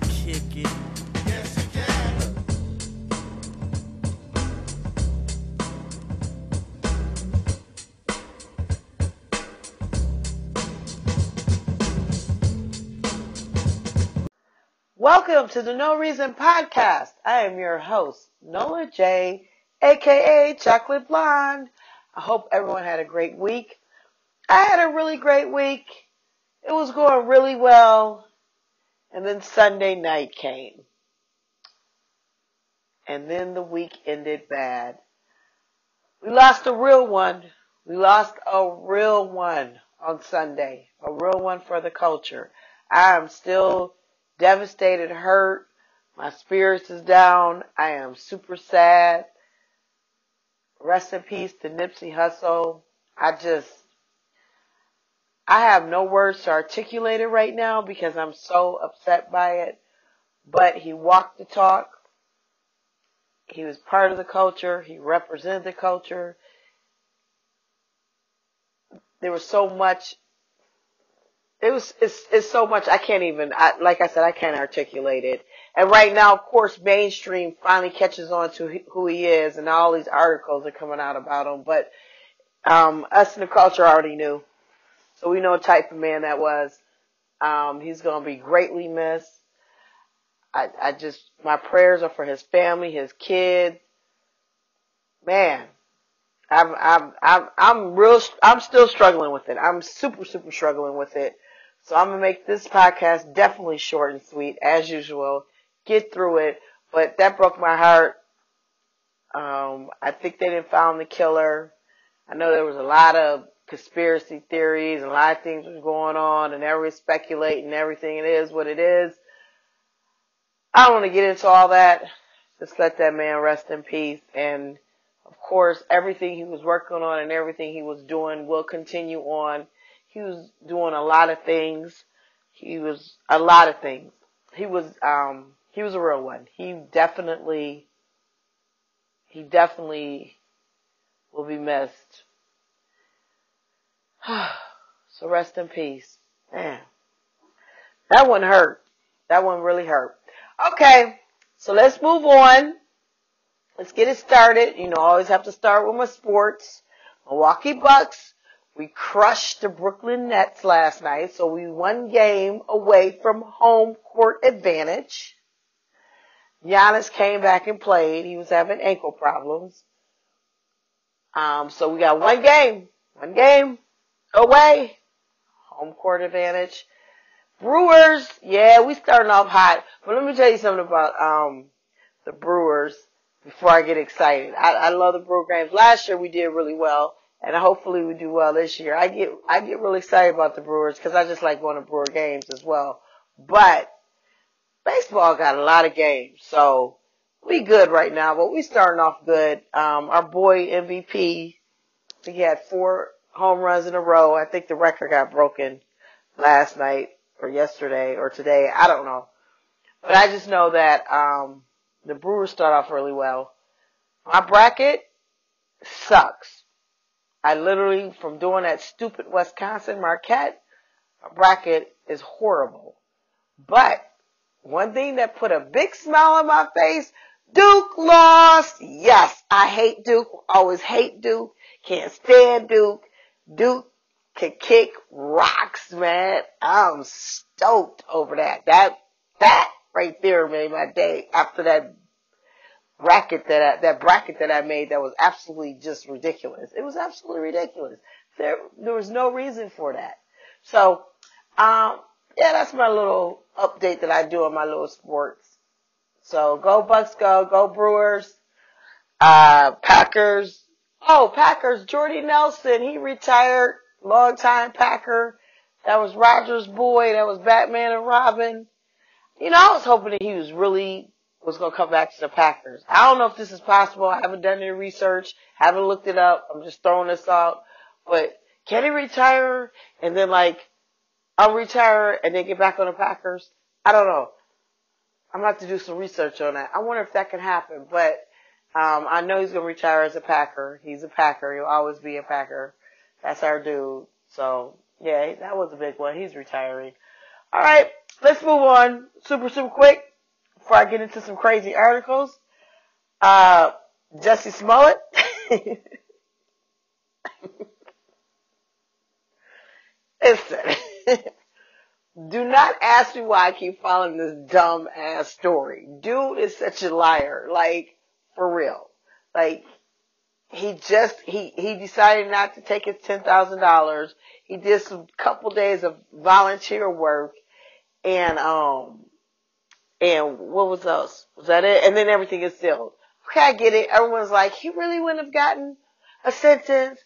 kick it? Yes, you can. Welcome to the No Reason podcast. I am your host, Nola J., a.k.a. Chocolate Blonde. I hope everyone had a great week. I had a really great week. It was going really well. And then Sunday night came. And then the week ended bad. We lost a real one. We lost a real one on Sunday. A real one for the culture. I am still devastated, hurt. My spirits is down. I am super sad. Rest in peace to Nipsey Hussle. I have no words to articulate it right now because I'm so upset by it. But he walked the talk. He was part of the culture. He represented the culture. There was so much. It's so much. Like I said, I can't articulate it. And right now, of course, mainstream finally catches on to who he is, and all these articles are coming out about him. But us in the culture already knew. So we know the type of man that was. He's going to be greatly missed. My prayers are for his family, his kids. Man, I'm still struggling with it. I'm super, super struggling with it. So I'm going to make this podcast definitely short and sweet as usual. Get through it. But that broke my heart. I think they didn't find the killer. I know there was a lot of conspiracy theories and a lot of things was going on, and everybody's speculating everything. It is what it is. I don't want to get into all that. Just let that man rest in peace. And of course, everything he was working on and everything he was doing will continue on. He was doing a lot of things. He was a real one. He definitely will be missed. So rest in peace. Man, that one hurt. That one really hurt. Okay, so let's move on. Let's get it started. You know, I always have to start with my sports. Milwaukee Bucks. We crushed the Brooklyn Nets last night, so we one game away from home court advantage. Giannis came back and played. He was having ankle problems. So we got one game. Away, home court advantage. Brewers, yeah, we starting off hot. But let me tell you something about the Brewers before I get excited. I love the Brewer games. Last year we did really well, and hopefully we do well this year. I get really excited about the Brewers because I just like going to Brewer games as well. But baseball got a lot of games, so we good right now. But we starting off good. Our boy MVP, he had 4 home runs in a row. I think the record got broken last night or yesterday or today. I don't know. But I just know that the Brewers start off really well. My bracket sucks. I literally, from doing that stupid Wisconsin Marquette, my bracket is horrible. But one thing that put a big smile on my face, Duke lost. Yes, I hate Duke. Always hate Duke. Can't stand Duke. Duke can kick rocks, man. I'm stoked over that. That right there made my day after that bracket that I made that was absolutely just ridiculous. It was absolutely ridiculous. There was no reason for that. So, yeah, that's my little update that I do on my little sports. So go Bucks, go Brewers, Packers. Oh, Packers, Jordy Nelson, he retired, longtime Packer. That was Rodgers' boy. That was Batman and Robin. You know, I was hoping that he was going to come back to the Packers. I don't know if this is possible. I haven't done any research, haven't looked it up. I'm just throwing this out. But can he retire and then like I'll retire and then get back on the Packers? I don't know. I'm gonna have to do some research on that. I wonder if that can happen, but I know he's gonna retire as a Packer. He's a Packer. He'll always be a Packer. That's our dude. So yeah, that was a big one. He's retiring. All right, let's move on super quick before I get into some crazy articles. Jussie Smollett. Listen, do not ask me why I keep following this dumb ass story. Dude is such a liar. Like, for real. Like, he decided not to take his $10,000. He did some couple days of volunteer work and what was else? Was that it? And then everything is sealed. Okay, I get it. Everyone's like, he really wouldn't have gotten a sentence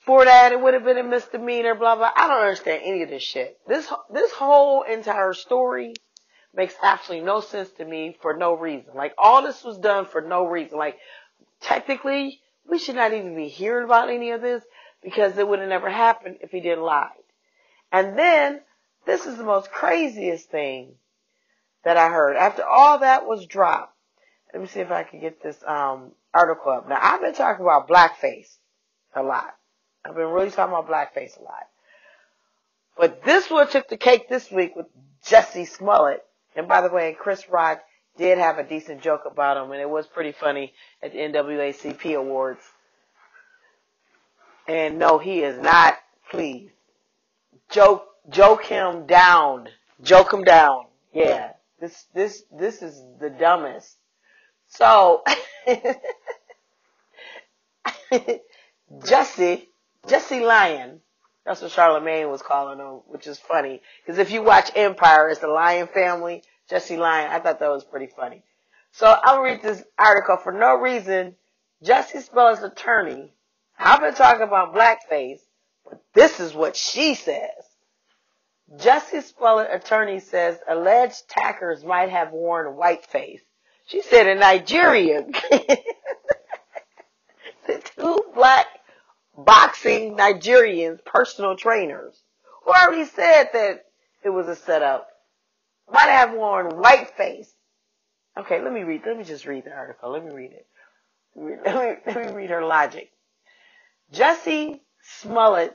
for that. It would have been a misdemeanor, blah, blah. I don't understand any of this shit. This whole entire story makes absolutely no sense to me for no reason. Like, all this was done for no reason. Like, technically, we should not even be hearing about any of this because it would have never happened if he didn't lie. And then, this is the most craziest thing that I heard. After all that was dropped, let me see if I can get this article up. Now, I've been talking about blackface a lot. I've been really talking about blackface a lot. But this one took the cake this week with Jussie Smollett. And by the way, Chris Rock did have a decent joke about him, and it was pretty funny at the NAACP Awards. And no, he is not pleased. Joke him down. Joke him down. Yeah. This is the dumbest. So, Jussie Lion, that's what Charlamagne was calling him, which is funny. Because if you watch Empire, it's the Lion family, Jussie Lion. I thought that was pretty funny. So, I'll read this article. For no reason, Jussie Smollett's attorney, I've been talking about blackface, but this is what she says. Jussie Smollett attorney says alleged tackers might have worn whiteface. She said in Nigeria, the two black boxing Nigerians personal trainers who already said that it was a setup might have worn whiteface. Okay, let me just read the article. Let me read her logic. Jussie Smollett's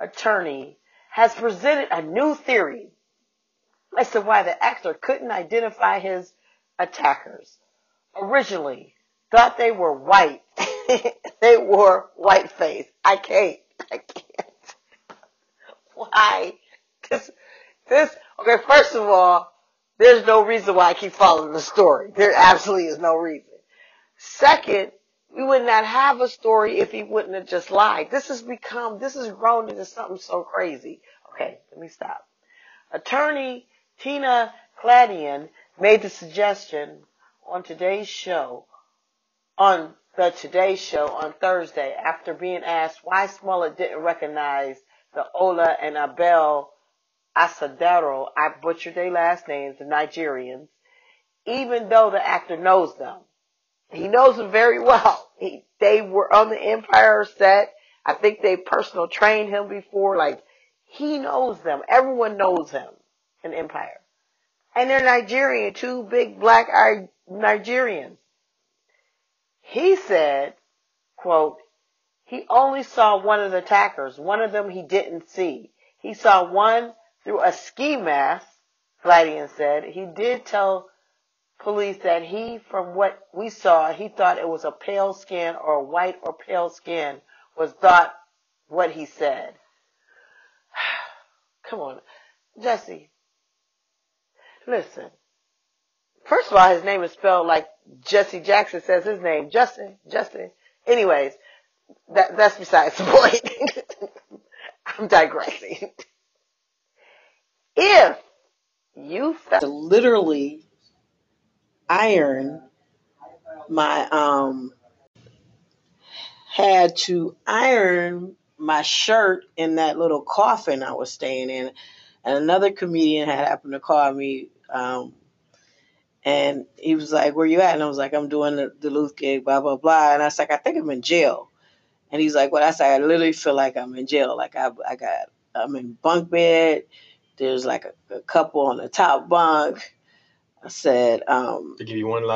attorney has presented a new theory as to why the actor couldn't identify his attackers. Originally thought they were white. They wore whiteface. I can't. Why? This. Okay, first of all, there's no reason why I keep following the story. There absolutely is no reason. Second, we would not have a story if he wouldn't have just lied. This has grown into something so crazy. Okay, let me stop. Attorney Tina Glandian made the suggestion on the Today Show on Thursday after being asked why Smollett didn't recognize the Ola and Abel Asadero, I butchered their last names, the Nigerians, even though the actor knows them. He knows them very well. They were on the Empire set. I think they personal trained him before. Like, he knows them. Everyone knows him in Empire. And they're Nigerian, two big black-eyed Nigerians. He said, quote, he only saw one of the attackers. One of them he didn't see. He saw one through a ski mask, Glandian said. He did tell police that from what we saw, he thought it was a pale skin or white or pale skin was thought what he said. Come on, Jussie. Listen, first of all, his name is spelled like Jesse Jackson says his name. Justin. Anyways, that's besides the point. I'm digressing. If you felt literally iron my, had to iron my shirt in that little coffin I was staying in. And another comedian had happened to call me, and he was like, where you at? And I was like, I'm doing the Duluth gig, blah, blah, blah. And I was like, I think I'm in jail. And he's like, well, that's like, I literally feel like I'm in jail. Like I'm in bunk bed. There's like a couple on the top bunk. I said, to give you one line.